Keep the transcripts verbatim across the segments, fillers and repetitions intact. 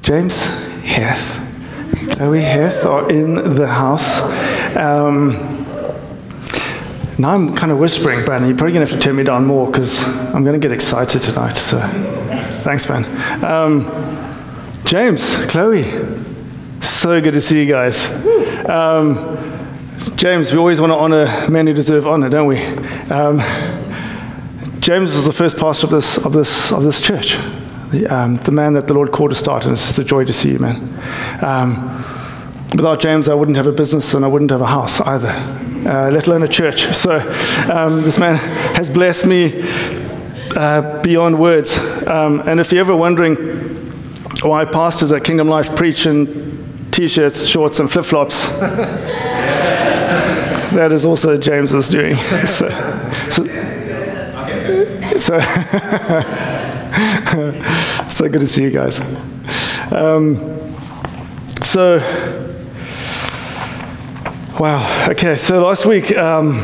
James Heath, Chloe Heath are in the house. Um, Now I'm kind of whispering, Ben. You're probably going to have to turn me down more because I'm going to get excited tonight. So, thanks, Ben. Um, James, Chloe, so good to see you guys. Um, James, we always want to honor men who deserve honor, don't we? Um, James was the first pastor of this of this of this church, the, um, the man that the Lord called to start, and it's just a joy to see you, man. Um, Without James, I wouldn't have a business and I wouldn't have a house either, uh, let alone a church. So um, this man has blessed me uh, beyond words. Um, and if you're ever wondering why pastors at Kingdom Life preach in T-shirts, shorts, and flip-flops, that is also James was doing. So, so, so, so good to see you guys. Um, so... Wow, okay, so last week um,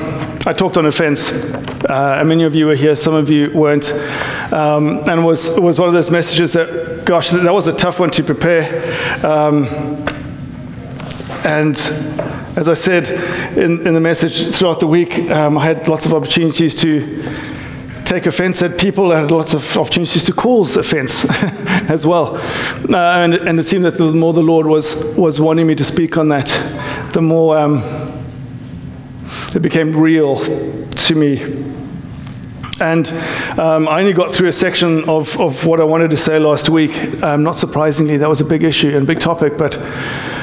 I talked on offense, uh, and many of you were here, some of you weren't, um, and it was, it was one of those messages that, gosh, that was a tough one to prepare, um, and as I said in, in the message throughout the week, um, I had lots of opportunities to take offense at people, I had lots of opportunities to cause offense as well, uh, and, and it seemed that the more the Lord was, was wanting me to speak on that, the more um, it became real to me. And um, I only got through a section of, of what I wanted to say last week. Um, not surprisingly, that was a big issue and big topic. But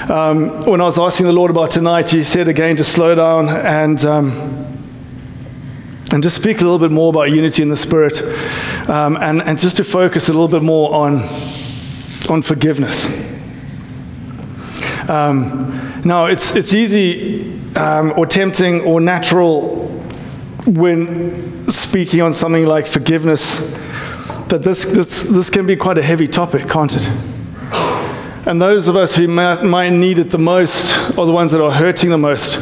um, when I was asking the Lord about tonight, he said again to slow down and um, and just speak a little bit more about unity in the Spirit, um, and, and just to focus a little bit more on, on forgiveness. Um, Now, it's it's easy um, or tempting or natural when speaking on something like forgiveness that this this this can be quite a heavy topic, can't it? And those of us who might, might need it the most are the ones that are hurting the most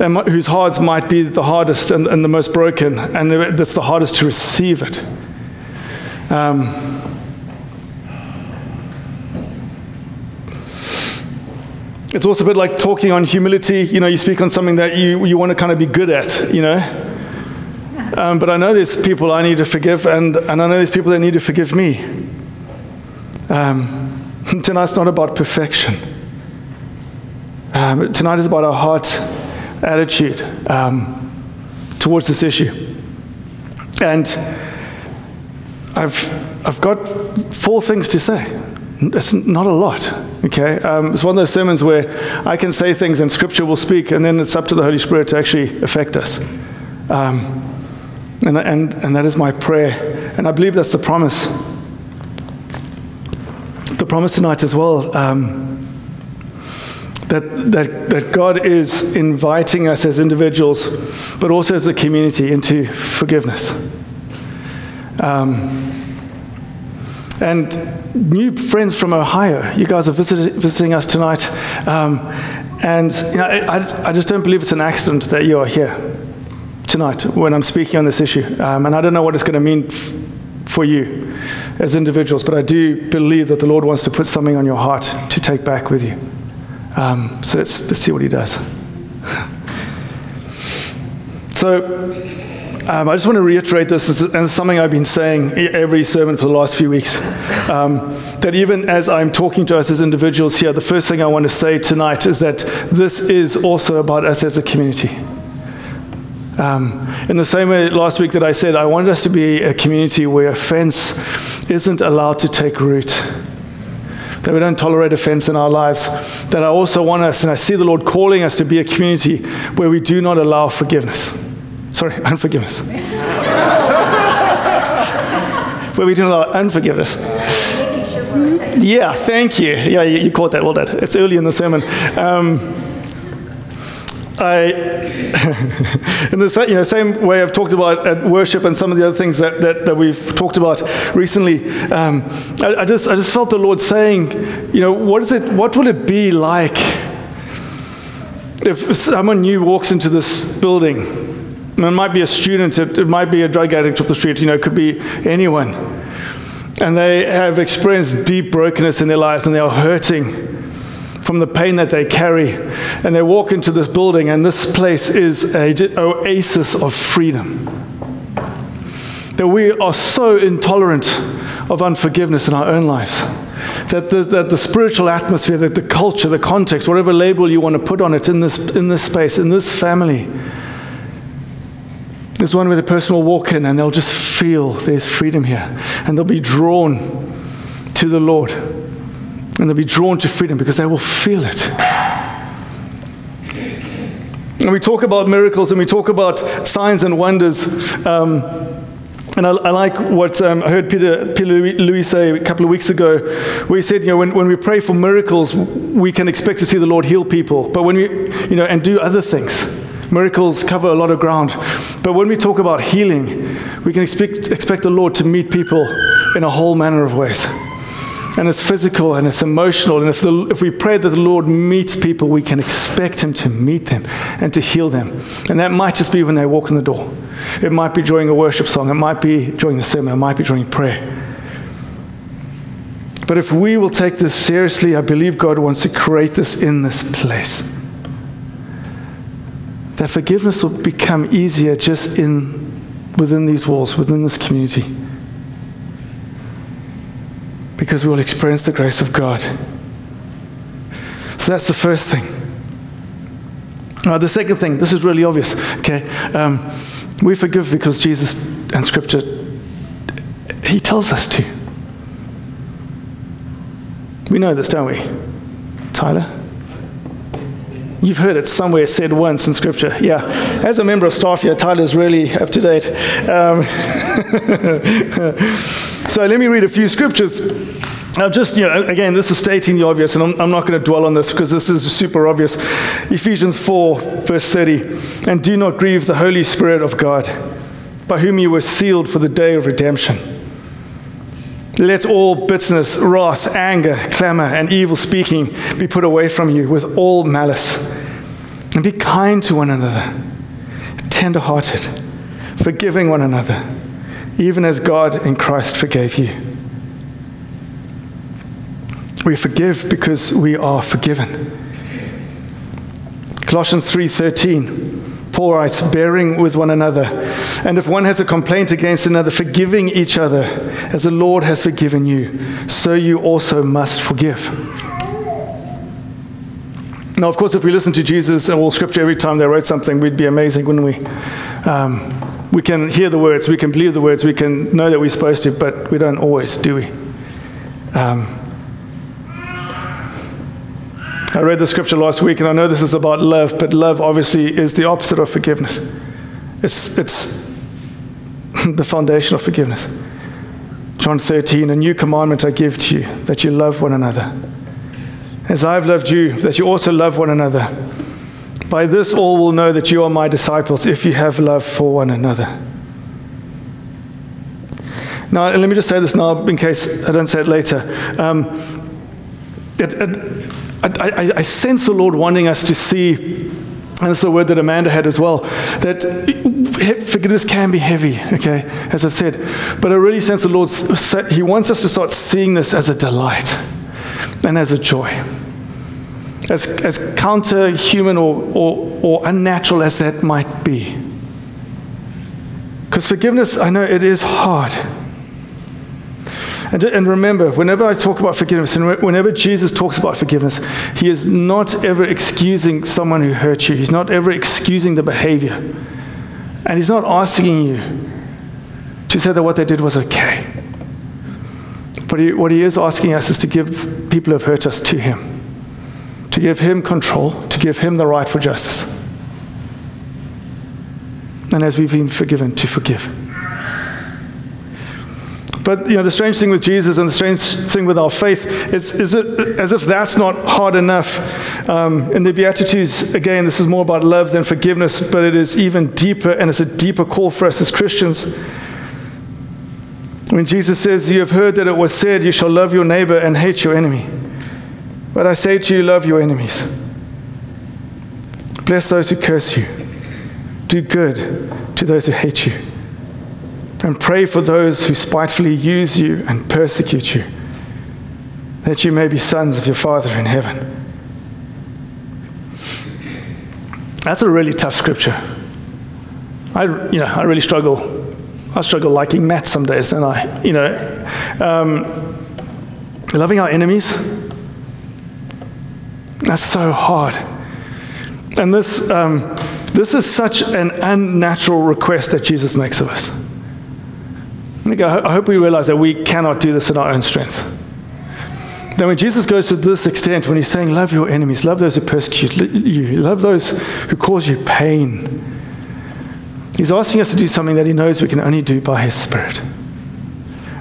and whose hearts might be the hardest and, and the most broken, and that's the hardest to receive it. Um It's also a bit like talking on humility. You know, you speak on something that you, you want to kind of be good at, you know. Um, but I know there's people I need to forgive, and, and I know there's people that need to forgive me. Um, tonight's not about perfection. Um, tonight is about our heart attitude um, towards this issue. And I've I've got four things to say. It's not a lot, okay? Um, it's one of those sermons where I can say things and Scripture will speak, and then it's up to the Holy Spirit to actually affect us. Um, and, and, and that is my prayer. And I believe that's the promise. The promise tonight as well, um, that, that, that God is inviting us as individuals, but also as a community, into forgiveness. Um, and... New friends from Ohio, you guys are visit, visiting us tonight, um, and you know, I, I just don't believe it's an accident that you are here tonight when I'm speaking on this issue, um, and I don't know what it's going to mean f- for you as individuals, but I do believe that the Lord wants to put something on your heart to take back with you, um, so let's, let's see what he does. So Um, I just want to reiterate this, and it's something I've been saying every sermon for the last few weeks, um, that even as I'm talking to us as individuals here, the first thing I want to say tonight is that this is also about us as a community. Um, in the same way last week that I said, I wanted us to be a community where offense isn't allowed to take root, that we don't tolerate offense in our lives, that I also want us, and I see the Lord calling us to be a community where we do not allow forgiveness. Sorry, unforgiveness. Where we do not allow unforgiveness. Yeah, thank you. Yeah, you, you caught that, well done. It's early in the sermon. Um, I, in the you know, same way I've talked about at worship and some of the other things that, that, that we've talked about recently, um, I, I just I just felt the Lord saying, you know, what is it? What will it be like if someone new walks into this building? It might be a student, it, it might be a drug addict off the street, you know, it could be anyone. and they have experienced deep brokenness in their lives, and they are hurting from the pain that they carry, and they walk into this building, and this place is an oasis of freedom. That we are so intolerant of unforgiveness in our own lives, that the, that the spiritual atmosphere, that the culture, the context, whatever label you want to put on it in this, in this space, in this family, there's one where the person will walk in and they'll just feel there's freedom here, and they'll be drawn to the Lord, and they'll be drawn to freedom because they will feel it. And we talk about miracles and we talk about signs and wonders. Um, and I, I like what um, I heard Peter, Peter Louis say a couple of weeks ago, where he said, you know, when, when we pray for miracles, we can expect to see the Lord heal people, but when we, you know, and do other things. Miracles cover a lot of ground. But when we talk about healing, we can expect, expect the Lord to meet people in a whole manner of ways. And it's physical and it's emotional. And if, the, if we pray that the Lord meets people, we can expect Him to meet them and to heal them. And that might just be when they walk in the door. It might be during a worship song. It might be during the sermon. It might be during prayer. But if we will take this seriously, I believe God wants to create this in this place. That forgiveness will become easier just in within these walls, within this community. Because we will experience the grace of God. So that's the first thing. Now, the second thing, this is really obvious, okay? Um, we forgive because Jesus and Scripture, He tells us to. We know this, don't we, Tyler? You've heard it somewhere said once in Scripture. Yeah. As a member of staff here, Tyler's really up to date. Um, so let me read a few Scriptures. Now, just, you know, again, this is stating the obvious, and I'm, I'm not going to dwell on this because this is super obvious. Ephesians four, verse thirty. And do not grieve the Holy Spirit of God, by whom you were sealed for the day of redemption. Let all bitterness, wrath, anger, clamor, and evil speaking be put away from you with all malice. And be kind to one another, tender-hearted, forgiving one another, even as God in Christ forgave you. We forgive because we are forgiven. Colossians three thirteen, Paul writes, bearing with one another. And if one has a complaint against another, forgiving each other, as the Lord has forgiven you, so you also must forgive. Now, of course, if we listen to Jesus and all Scripture every time they wrote something, we'd be amazing, wouldn't we? Um, we can hear the words, we can believe the words, we can know that we're supposed to, but we don't always, do we? Um, I read the Scripture last week, and I know this is about love, but love obviously is the opposite of forgiveness. It's it's the foundation of forgiveness. John thirteen, a new commandment I give to you, that you love one another. As I have loved you, that you also love one another. By this all will know that you are my disciples, if you have love for one another. Now, and let me just say this now, in case I don't say it later. Um, it, it, I, I, I sense the Lord wanting us to see. And it's the word that Amanda had as well, that forgiveness can be heavy, okay, as I've said. But I really sense the Lord, He wants us to start seeing this as a delight and as a joy. As, as counter-human or, or, or unnatural as that might be. Because forgiveness, I know it is hard. And, and remember, whenever I talk about forgiveness, and whenever Jesus talks about forgiveness, He is not ever excusing someone who hurt you. He's not ever excusing the behavior. And He's not asking you to say that what they did was okay. But he, what He is asking us is to give people who have hurt us to Him. To give Him control, to give Him the right for justice. And as we've been forgiven, to forgive. But, you know, the strange thing with Jesus and the strange thing with our faith is, is it, as if that's not hard enough. Um, in the Beatitudes, again, this is more about love than forgiveness, but it is even deeper, and it's a deeper call for us as Christians. When Jesus says, you have heard that it was said, you shall love your neighbor and hate your enemy. But I say to you, love your enemies. Bless those who curse you. Do good to those who hate you. And pray for those who spitefully use you and persecute you, that you may be sons of your Father in heaven. That's a really tough scripture. I, you know, I really struggle. I struggle liking Matt some days, don't I? You know, um, loving our enemies. That's so hard. And this, um, this is such an unnatural request that Jesus makes of us. I hope we realize that we cannot do this in our own strength. Now, when Jesus goes to this extent, when he's saying, love your enemies, love those who persecute you, love those who cause you pain, he's asking us to do something that he knows we can only do by his Spirit.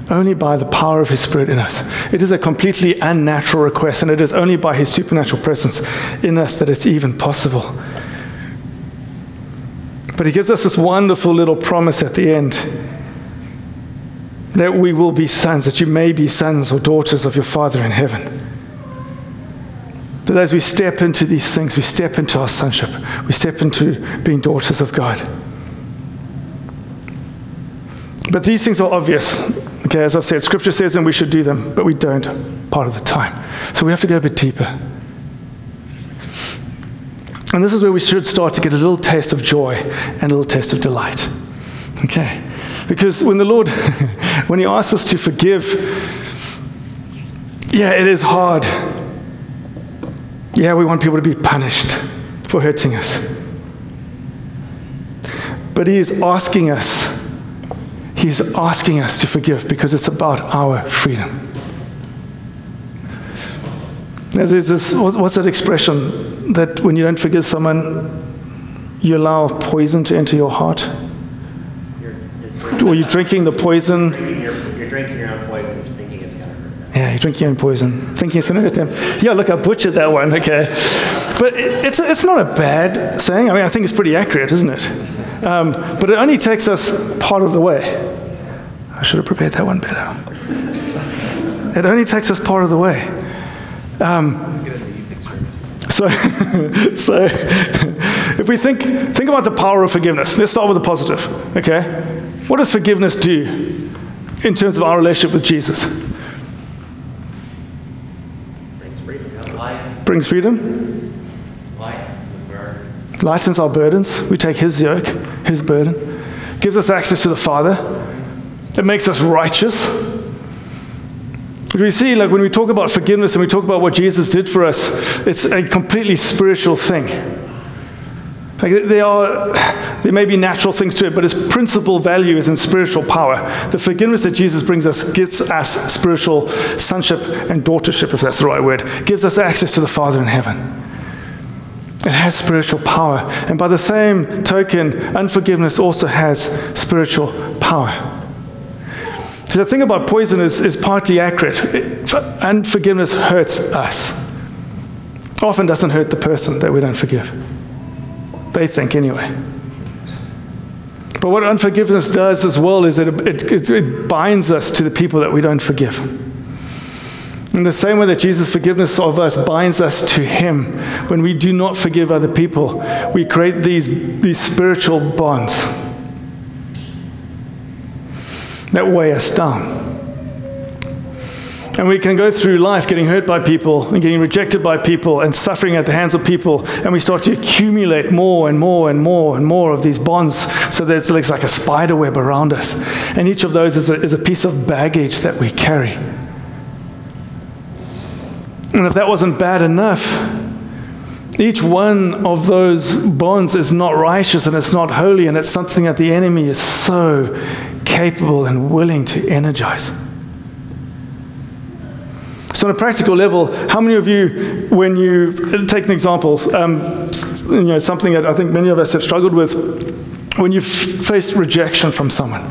Only by the power of his Spirit in us. It is a completely unnatural request, and it is only by his supernatural presence in us that it's even possible. But he gives us this wonderful little promise at the end, that we will be sons, that you may be sons or daughters of your Father in heaven. That as we step into these things, we step into our sonship. We step into being daughters of God. But these things are obvious. Okay, as I've said, Scripture says and we should do them, but we don't part of the time. So we have to go a bit deeper. And this is where we should start to get a little taste of joy and a little taste of delight. Okay. Because when the Lord, when he asks us to forgive, yeah, it is hard. Yeah, we want people to be punished for hurting us. But he is asking us, he is asking us to forgive because it's about our freedom. There's this, what's that expression? That when you don't forgive someone, you allow poison to enter your heart? Or you're drinking the poison. You're, you're drinking your own poison, thinking it's going to hurt them. Yeah, you're drinking your own poison, thinking it's going to hurt them. Yeah, look, I butchered that one, okay. But it, it's it's not a bad saying. I mean, I think it's pretty accurate, isn't it? Um, but it only takes us part of the way. I should have prepared that one better. It only takes us part of the way. Um, so, so if we think, think about the power of forgiveness. Let's start with the positive, okay? What does forgiveness do in terms of our relationship with Jesus? Brings freedom. Lights. Brings freedom. Lightens, Lightens our burdens. We take his yoke, his burden. Gives us access to the Father. It makes us righteous. We see, like when we talk about forgiveness and we talk about what Jesus did for us, it's a completely spiritual thing. Like they are, there may be natural things to it, but its principal value is in spiritual power. The forgiveness that Jesus brings us gives us spiritual sonship and daughtership, if that's the right word. Gives us access to the Father in heaven. It has spiritual power. And by the same token, unforgiveness also has spiritual power. So the thing about poison is, is partly accurate. It, unforgiveness hurts us. Often doesn't hurt the person that we don't forgive. They think anyway. But what unforgiveness does as well is that it, it, it binds us to the people that we don't forgive. In the same way that Jesus' forgiveness of us binds us to him, when we do not forgive other people, we create these, these spiritual bonds that weigh us down. And we can go through life getting hurt by people and getting rejected by people and suffering at the hands of people, and we start to accumulate more and more and more and more of these bonds so that it looks like a spider web around us. And each of those is a, is a piece of baggage that we carry. And if that wasn't bad enough, each one of those bonds is not righteous and it's not holy, and it's something that the enemy is so capable and willing to energize. So on a practical level, how many of you, when you, take an example, um, you know, something that I think many of us have struggled with, when you've faced rejection from someone,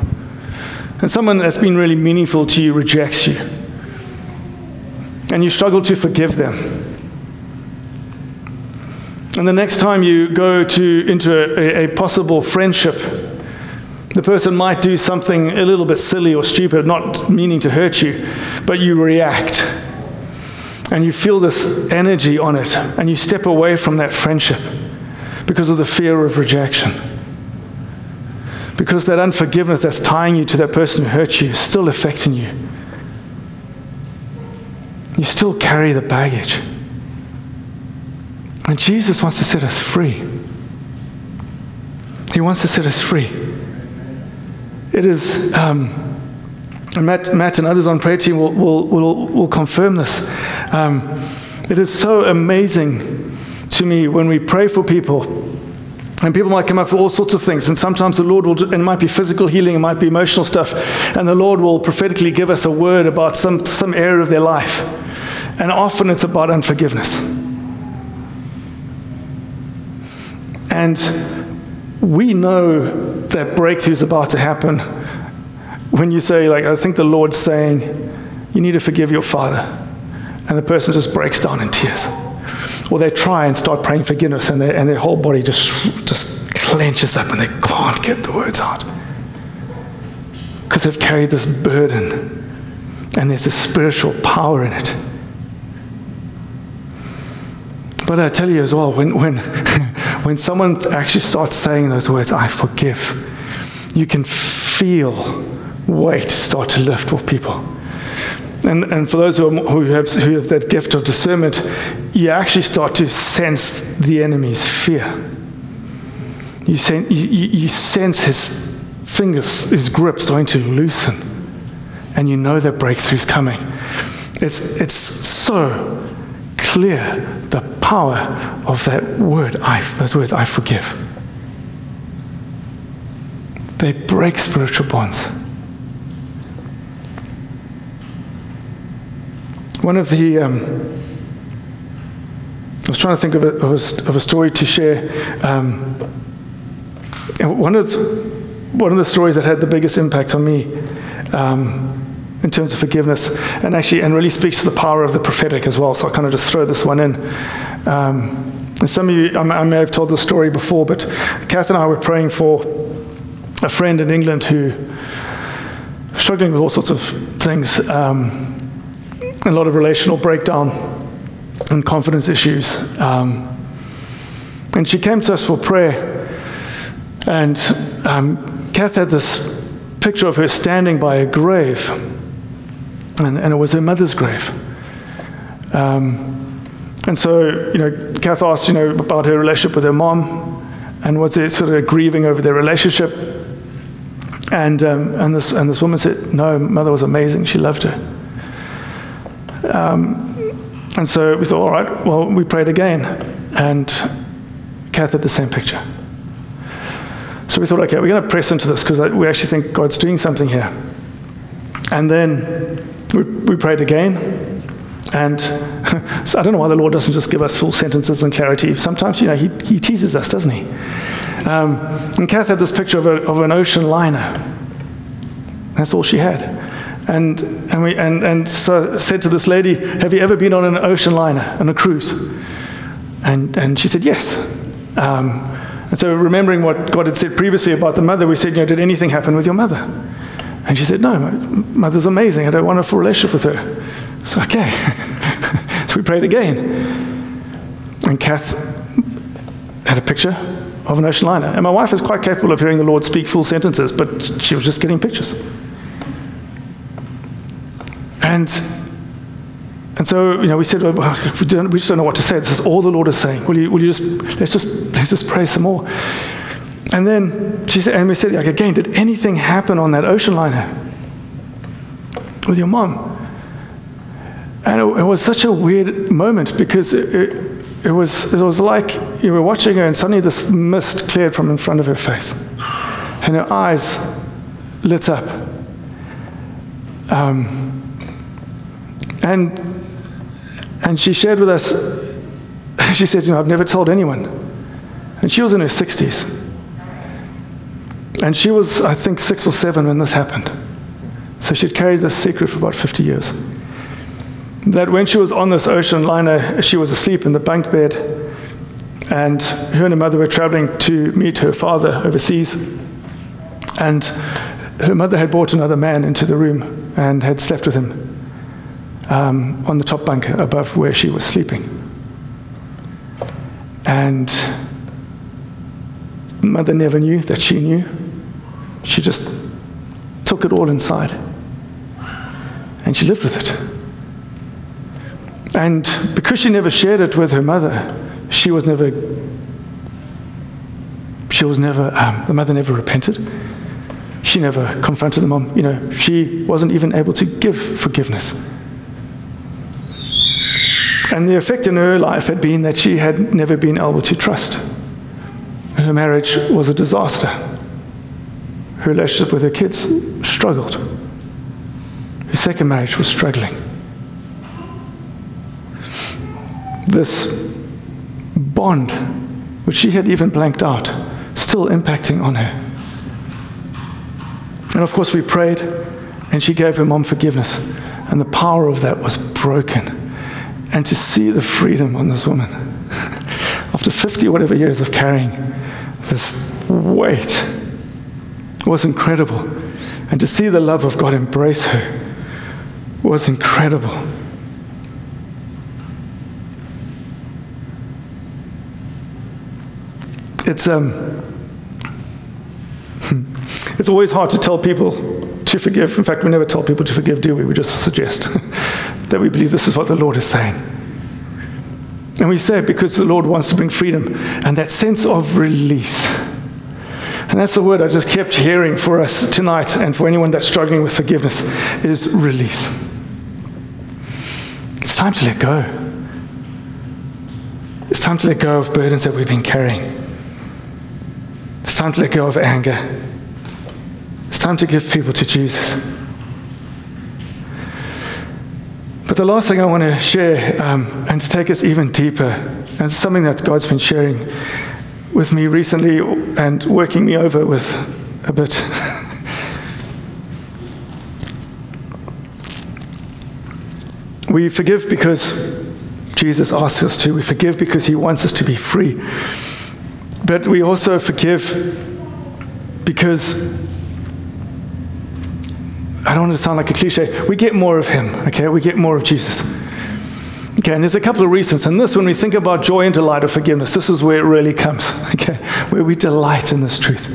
and someone that's been really meaningful to you rejects you, and you struggle to forgive them. And the next time you go to into a, a possible friendship, the person might do something a little bit silly or stupid, not meaning to hurt you, but you react. And you feel this energy on it, and you step away from that friendship because of the fear of rejection. because that unforgiveness that's tying you to that person who hurt you is still affecting you. You still carry the baggage. And Jesus wants to set us free. He wants to set us free. It is, um, and Matt, Matt and others on prayer team will, will, will, will confirm this. Um, it is so amazing to me when we pray for people. And people might come up for all sorts of things. And sometimes the Lord will, do, it might be physical healing, it might be emotional stuff. And the Lord will prophetically give us a word about some, some area of their life. And often it's about unforgiveness. And we know that breakthrough is about to happen when you say, like, I think the Lord's saying, you need to forgive your father. And the person just breaks down in tears. Or they try and start praying forgiveness, and, they, and their whole body just, just clenches up and they can't get the words out. Because they've carried this burden and there's a spiritual power in it. But I tell you as well, when, when, when someone actually starts saying those words, I forgive, you can feel weight start to lift off people. And, and for those who, are, who, have, who have that gift of discernment, you actually start to sense the enemy's fear. You sense, you, you sense his fingers, his grip starting to loosen, and you know that breakthrough's coming. It's, it's so clear, the power of that word, I, those words, I forgive. They break spiritual bonds. One of the, um, I was trying to think of a, of a, of a story to share. Um, one of the, one of the stories that had the biggest impact on me um, in terms of forgiveness, and actually, and really speaks to the power of the prophetic as well. So I kind of just throw this one in. Um, and some of you, I may have told this story before, but Kath and I were praying for a friend in England who was struggling with all sorts of things. Um, a lot of relational breakdown and confidence issues. Um, and she came to us for prayer, and um, Kath had this picture of her standing by a grave, and, and it was her mother's grave. Um, and so, you know, Kath asked, you know, about her relationship with her mom, and was there sort of grieving over their relationship? And, um, and, this, and this woman said, no, mother was amazing, she loved her. Um, and so we thought, all right, well, we prayed again, and Kath had the same picture. So we thought, okay, we're going to press into this because we actually think God's doing something here. And then we, we prayed again, and so I don't know why the Lord doesn't just give us full sentences and clarity. Sometimes, you know, he, he teases us, doesn't he? Um, and Kath had this picture of, a, of an ocean liner. That's all she had. And and we and, and so said to this lady, have you ever been on an ocean liner, on a cruise? And and she said, yes. Um, and so remembering what God had said previously about the mother, we said, you know, did anything happen with your mother? And she said, no, my mother's amazing. I had a wonderful relationship with her. So, okay. So we prayed again. And Kath had a picture of an ocean liner. And my wife is quite capable of hearing the Lord speak full sentences, but she was just getting pictures. And and so, you know, we said, well, we, don't, we just don't know what to say. This is all the Lord is saying. Will you, will you just, let's just, let's just pray some more. And then she said, and we said, like, again, did anything happen on that ocean liner with your mom? And it, it was such a weird moment because it, it, it was it was like you were watching her and suddenly this mist cleared from in front of her face. And her eyes lit up. Um. And and she shared with us, she said, you know, I've never told anyone. And she was in her sixties. And she was, I think, six or seven when this happened. So she'd carried this secret for about fifty years. That when she was on this ocean liner, she was asleep in the bunk bed, and her and her mother were traveling to meet her father overseas. And her mother had brought another man into the room and had slept with him. Um, on the top bunk above where she was sleeping. And mother never knew that she knew. She just took it all inside. And she lived with it. And because she never shared it with her mother, she was never, she was never, um, the mother never repented. She never confronted the mom. You know, she wasn't even able to give forgiveness. And the effect in her life had been that she had never been able to trust. Her marriage was a disaster. Her relationship with her kids struggled. Her second marriage was struggling. This bond, which she had even blanked out, still impacting on her. And of course we prayed, and she gave her mom forgiveness. And the power of that was broken. And to see the freedom on this woman, after fifty whatever years of carrying this weight, was incredible. And to see the love of God embrace her was incredible. It's um, it's always hard to tell people to forgive. In fact, we never tell people to forgive, do we? We just suggest that we believe this is what the Lord is saying. And we say it because the Lord wants to bring freedom and that sense of release. And that's the word I just kept hearing for us tonight and for anyone that's struggling with forgiveness is release. It's time to let go. It's time to let go of burdens that we've been carrying. It's time to let go of anger. It's time to give people to Jesus. But the last thing I want to share, um, and to take us even deeper, and it's something that God's been sharing with me recently and working me over with a bit. We forgive because Jesus asks us to. We forgive because he wants us to be free. But we also forgive because... I don't want to sound like a cliche. We get more of him, okay? We get more of Jesus. Okay, and there's a couple of reasons. And this, when we think about joy and delight of forgiveness, this is where it really comes, okay? Where we delight in this truth.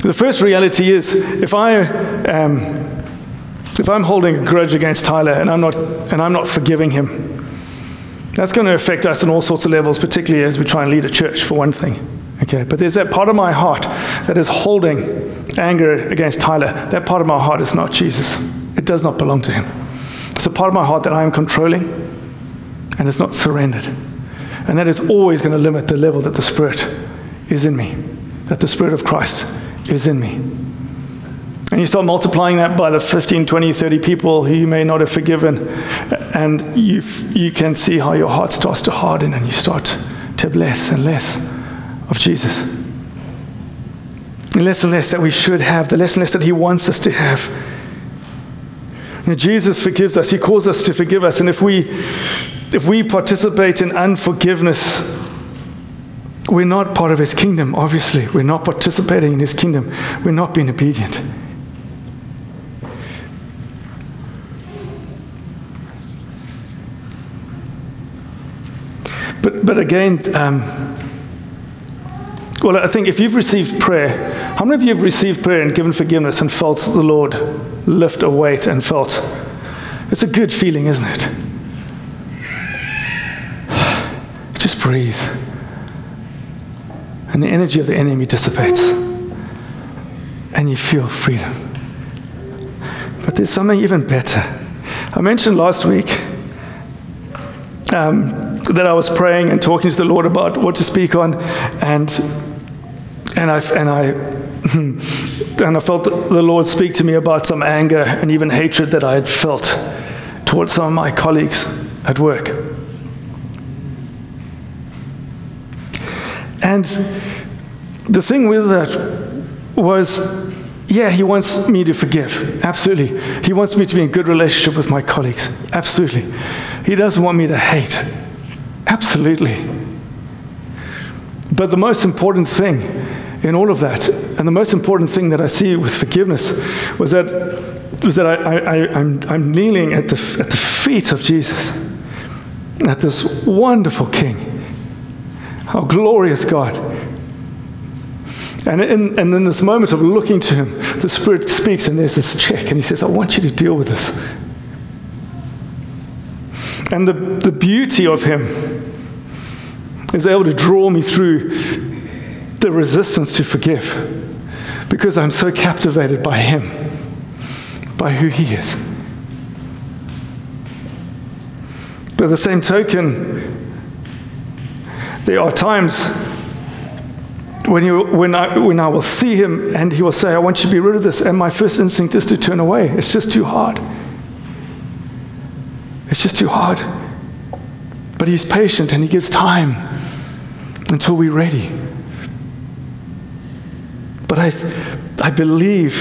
The first reality is, if I um, if I'm holding a grudge against Tyler and I'm not and I'm not forgiving him, that's going to affect us on all sorts of levels, particularly as we try and lead a church, for one thing. Okay, but there's that part of my heart that is holding anger against Tyler. That part of my heart is not Jesus. It does not belong to him. It's a part of my heart that I am controlling, and it's not surrendered. And that is always going to limit the level that the Spirit is in me, that the Spirit of Christ is in me. And you start multiplying that by the fifteen, twenty, thirty people who you may not have forgiven, and you you can see how your heart starts to harden, and you start to have less and less of Jesus. The less and less that we should have, the less and less that he wants us to have. Now, Jesus forgives us. He calls us to forgive us. And if we, if we participate in unforgiveness, we're not part of his kingdom, obviously. We're not participating in his kingdom. We're not being obedient. But, but again... Um, Well, I think if you've received prayer, how many of you have received prayer and given forgiveness and felt the Lord lift a weight and felt? It's a good feeling, isn't it? Just breathe. And the energy of the enemy dissipates. And you feel freedom. But there's something even better. I mentioned last week um, that I was praying and talking to the Lord about what to speak on, and... And I, and, I, and I felt the Lord speak to me about some anger and even hatred that I had felt towards some of my colleagues at work. And the thing with that was, yeah, he wants me to forgive, absolutely. He wants me to be in good relationship with my colleagues, absolutely. He doesn't want me to hate, absolutely. But the most important thing in all of that, and the most important thing that I see with forgiveness, was that was that I, I, I, I'm, I'm kneeling at the at the feet of Jesus, at this wonderful King, our glorious God, And in, and in this moment of looking to him, the Spirit speaks, and there's this check, and he says, I want you to deal with this. And the, the beauty of him is able to draw me through the resistance to forgive, because I'm so captivated by him, by who he is. By the same token, there are times when you, when I, when I will see him and he will say, I want you to be rid of this, and my first instinct is to turn away. It's just too hard. It's just too hard. But he's patient and he gives time until we're ready. But I, I believe,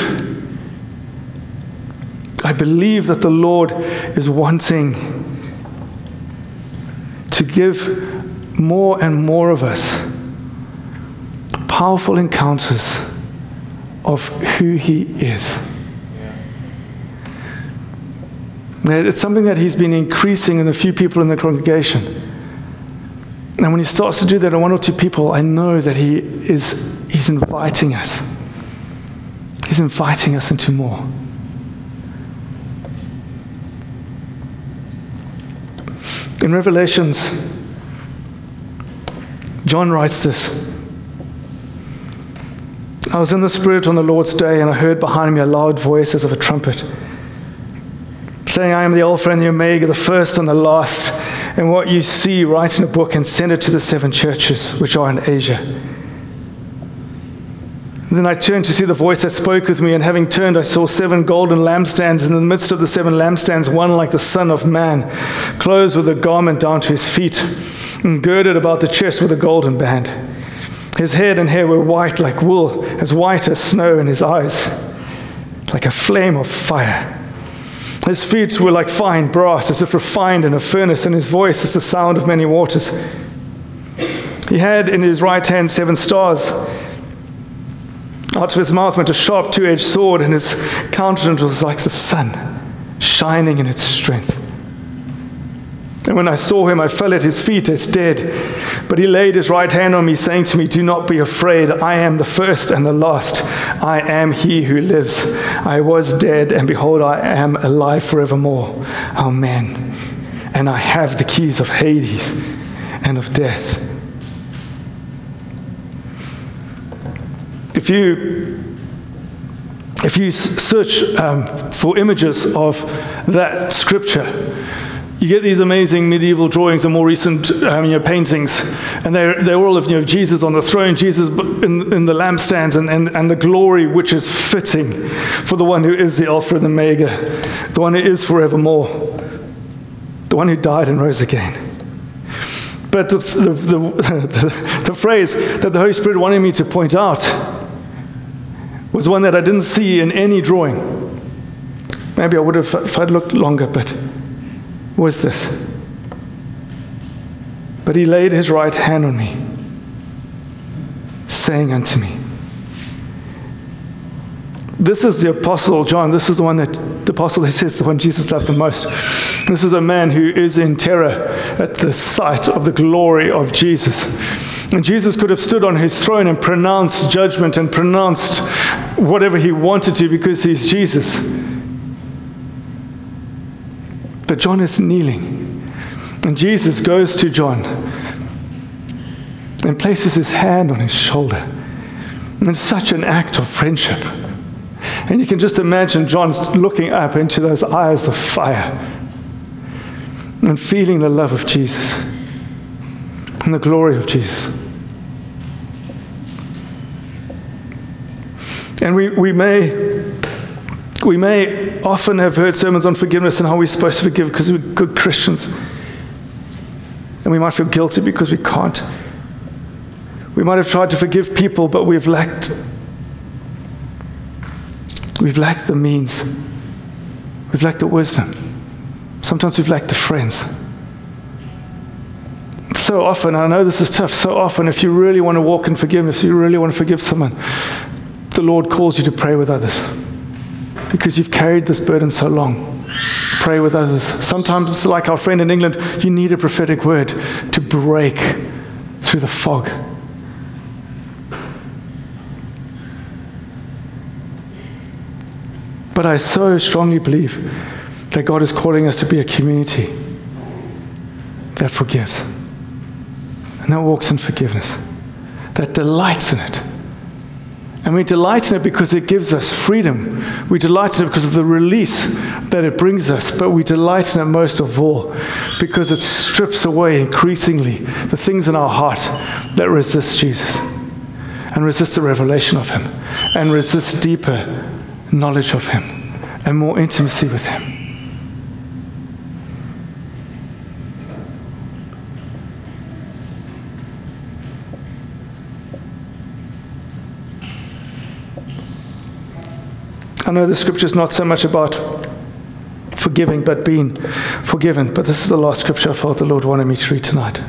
I believe that the Lord is wanting to give more and more of us powerful encounters of who he is. Yeah. It's something that he's been increasing in a few people in the congregation. And when he starts to do that in one or two people, I know that he is He's inviting us. He's inviting us into more. In Revelations, John writes this. I was in the Spirit on the Lord's day, and I heard behind me a loud voice as of a trumpet, saying, I am the Alpha and the Omega, the first and the last. And what you see, write in a book and send it to the seven churches which are in Asia. Then I turned to see the voice that spoke with me, and having turned, I saw seven golden lampstands, and in the midst of the seven lampstands, one like the Son of Man, clothed with a garment down to his feet, and girded about the chest with a golden band. His head and hair were white like wool, as white as snow, and his eyes like a flame of fire. His feet were like fine brass, as if refined in a furnace, and his voice as the sound of many waters. He had in his right hand seven stars. Out of his mouth went a sharp two-edged sword, and his countenance was like the sun, shining in its strength. And when I saw him, I fell at his feet as dead. But he laid his right hand on me, saying to me, do not be afraid. I am the first and the last. I am he who lives. I was dead, and behold, I am alive forevermore. Amen. And I have the keys of Hades and of death. If you if you search um, for images of that scripture, you get these amazing medieval drawings and more recent um, you know, paintings, and they're, they're all of you know, Jesus on the throne, Jesus in, in the lampstands, and, and, and the glory which is fitting for the one who is the Alpha and the Omega, the one who is forevermore, the one who died and rose again. But the, the, the, the, the phrase that the Holy Spirit wanted me to point out was one that I didn't see in any drawing. Maybe I would have if I'd looked longer, but was this. But he laid his right hand on me, saying unto me. This is the Apostle John. This is the one that the Apostle, he says, the one Jesus loved the most. This is a man who is in terror at the sight of the glory of Jesus. And Jesus could have stood on his throne and pronounced judgment and pronounced whatever he wanted to, because he's Jesus. But John is kneeling. And Jesus goes to John and places his hand on his shoulder. And it's such an act of friendship. And you can just imagine John's looking up into those eyes of fire and feeling the love of Jesus and the glory of Jesus. And we, we may we may often have heard sermons on forgiveness and how we're supposed to forgive because we're good Christians. And we might feel guilty because we can't. We might have tried to forgive people, but we've lacked We've lacked the means. We've lacked the wisdom. Sometimes we've lacked the friends. So often, and I know this is tough, so often if you really want to walk in forgiveness, if you really want to forgive someone, the Lord calls you to pray with others. Because you've carried this burden so long. Pray with others. Sometimes, like our friend in England, you need a prophetic word to break through the fog. But I so strongly believe that God is calling us to be a community that forgives and that walks in forgiveness, that delights in it. And we delight in it because it gives us freedom. We delight in it because of the release that it brings us. But we delight in it most of all because it strips away increasingly the things in our heart that resist Jesus and resist the revelation of him and resist deeper knowledge of him and more intimacy with him. I know the scripture is not so much about forgiving, but being forgiven. But this is the last scripture I felt the Lord wanted me to read tonight,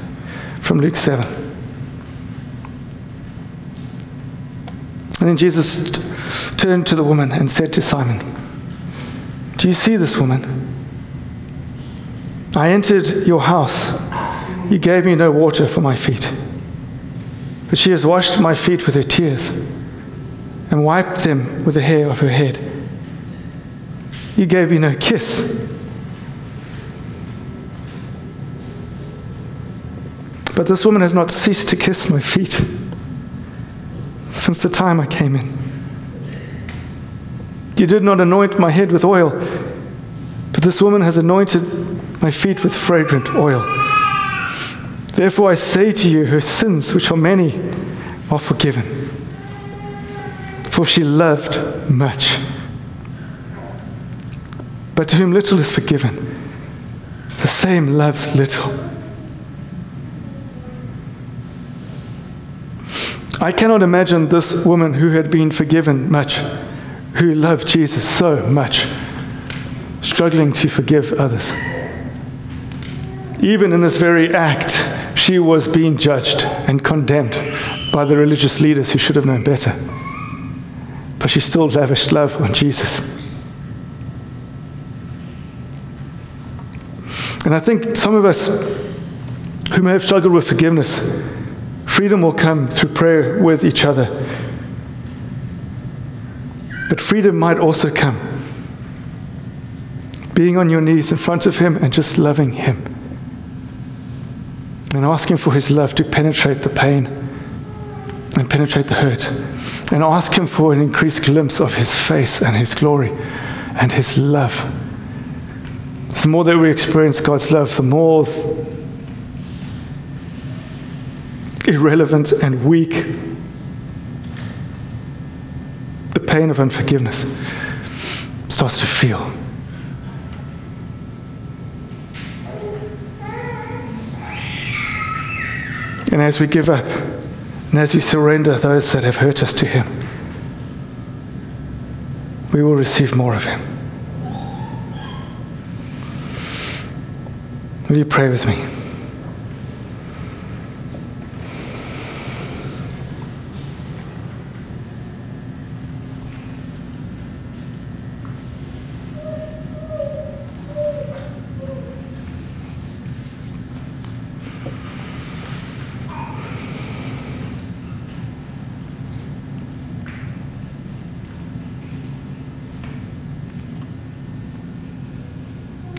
from Luke seven. And then Jesus t- turned to the woman and said to Simon, "Do you see this woman? I entered your house. You gave me no water for my feet, but she has washed my feet with her tears and wiped them with the hair of her head. You gave me no kiss, but this woman has not ceased to kiss my feet since the time I came in. You did not anoint my head with oil, but this woman has anointed my feet with fragrant oil. Therefore I say to you, her sins, which are many, are forgiven, for she loved much. But to whom little is forgiven, the same loves little." I cannot imagine this woman who had been forgiven much, who loved Jesus so much, struggling to forgive others. Even in this very act, she was being judged and condemned by the religious leaders who should have known better. But she still lavished love on Jesus. And I think some of us who may have struggled with forgiveness, freedom will come through prayer with each other. But freedom might also come being on your knees in front of him and just loving him and asking for his love to penetrate the pain and penetrate the hurt, and ask him for an increased glimpse of his face and his glory and his love. The more that we experience God's love, the more irrelevant and weak the pain of unforgiveness starts to feel. And as we give up, and as we surrender those that have hurt us to him, we will receive more of him. Will you pray with me?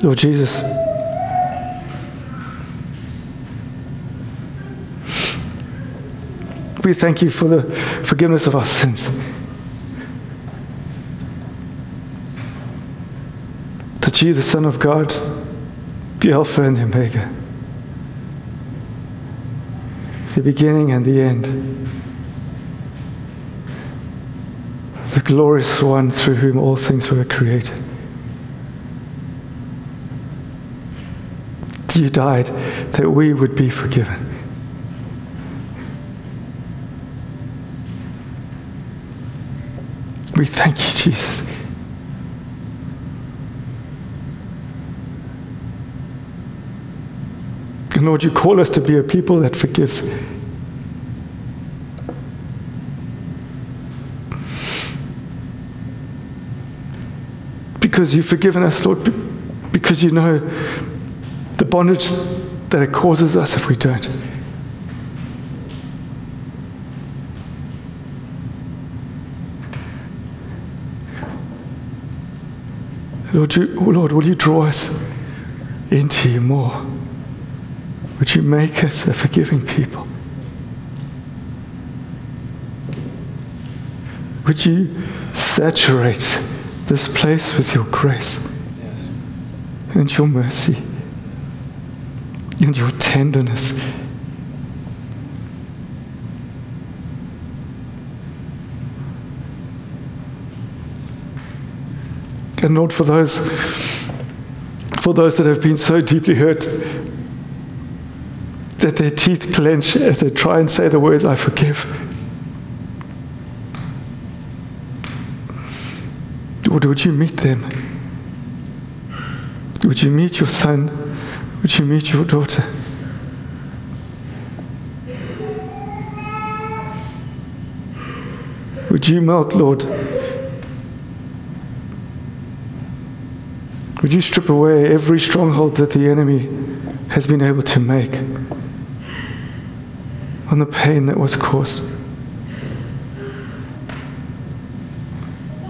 Lord Jesus, we thank you for the forgiveness of our sins, that you, the Son of God, the Alpha and the Omega, the beginning and the end, the glorious one through whom all things were created, you died that we would be forgiven. We thank you, Jesus. And Lord, you call us to be a people that forgives. Because you've forgiven us, Lord, because you know the bondage that it causes us if we don't. Lord, you, Lord, will you draw us into you more? Would you make us a forgiving people? Would you saturate this place with your grace and your mercy and your tenderness? And Lord, for those, for those that have been so deeply hurt that their teeth clench as they try and say the words, I forgive. Lord, would you meet them? Would you meet your son? Would you meet your daughter? Would you melt, Lord? Would you strip away every stronghold that the enemy has been able to make on the pain that was caused?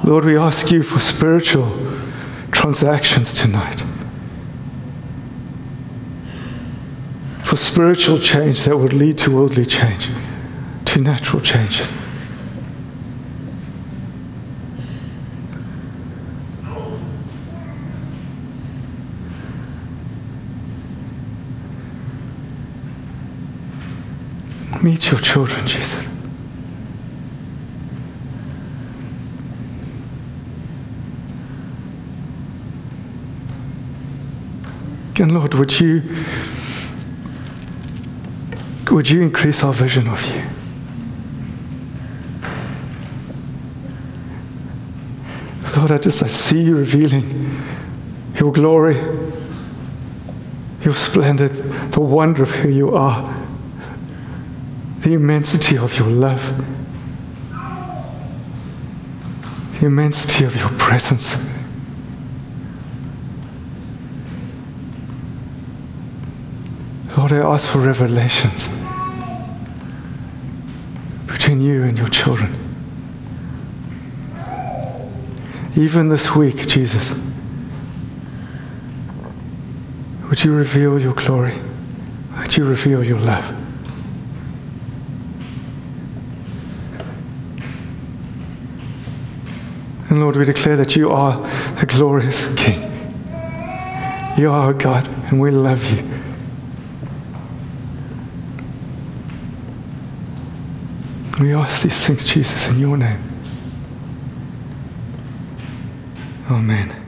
Lord, we ask you for spiritual transactions tonight, for spiritual change that would lead to worldly change, to natural changes. Meet your children, Jesus. And Lord, would you would you increase our vision of you? Lord, I just I see you revealing your glory, your splendor, the wonder of who you are, the immensity of your love, the immensity of your presence. Lord, I ask for revelations between you and your children. Even this week, Jesus, would you reveal your glory? Would you reveal your love? And Lord, we declare that you are a glorious King. You are our God, and we love you. We ask these things, Jesus, in your name. Amen.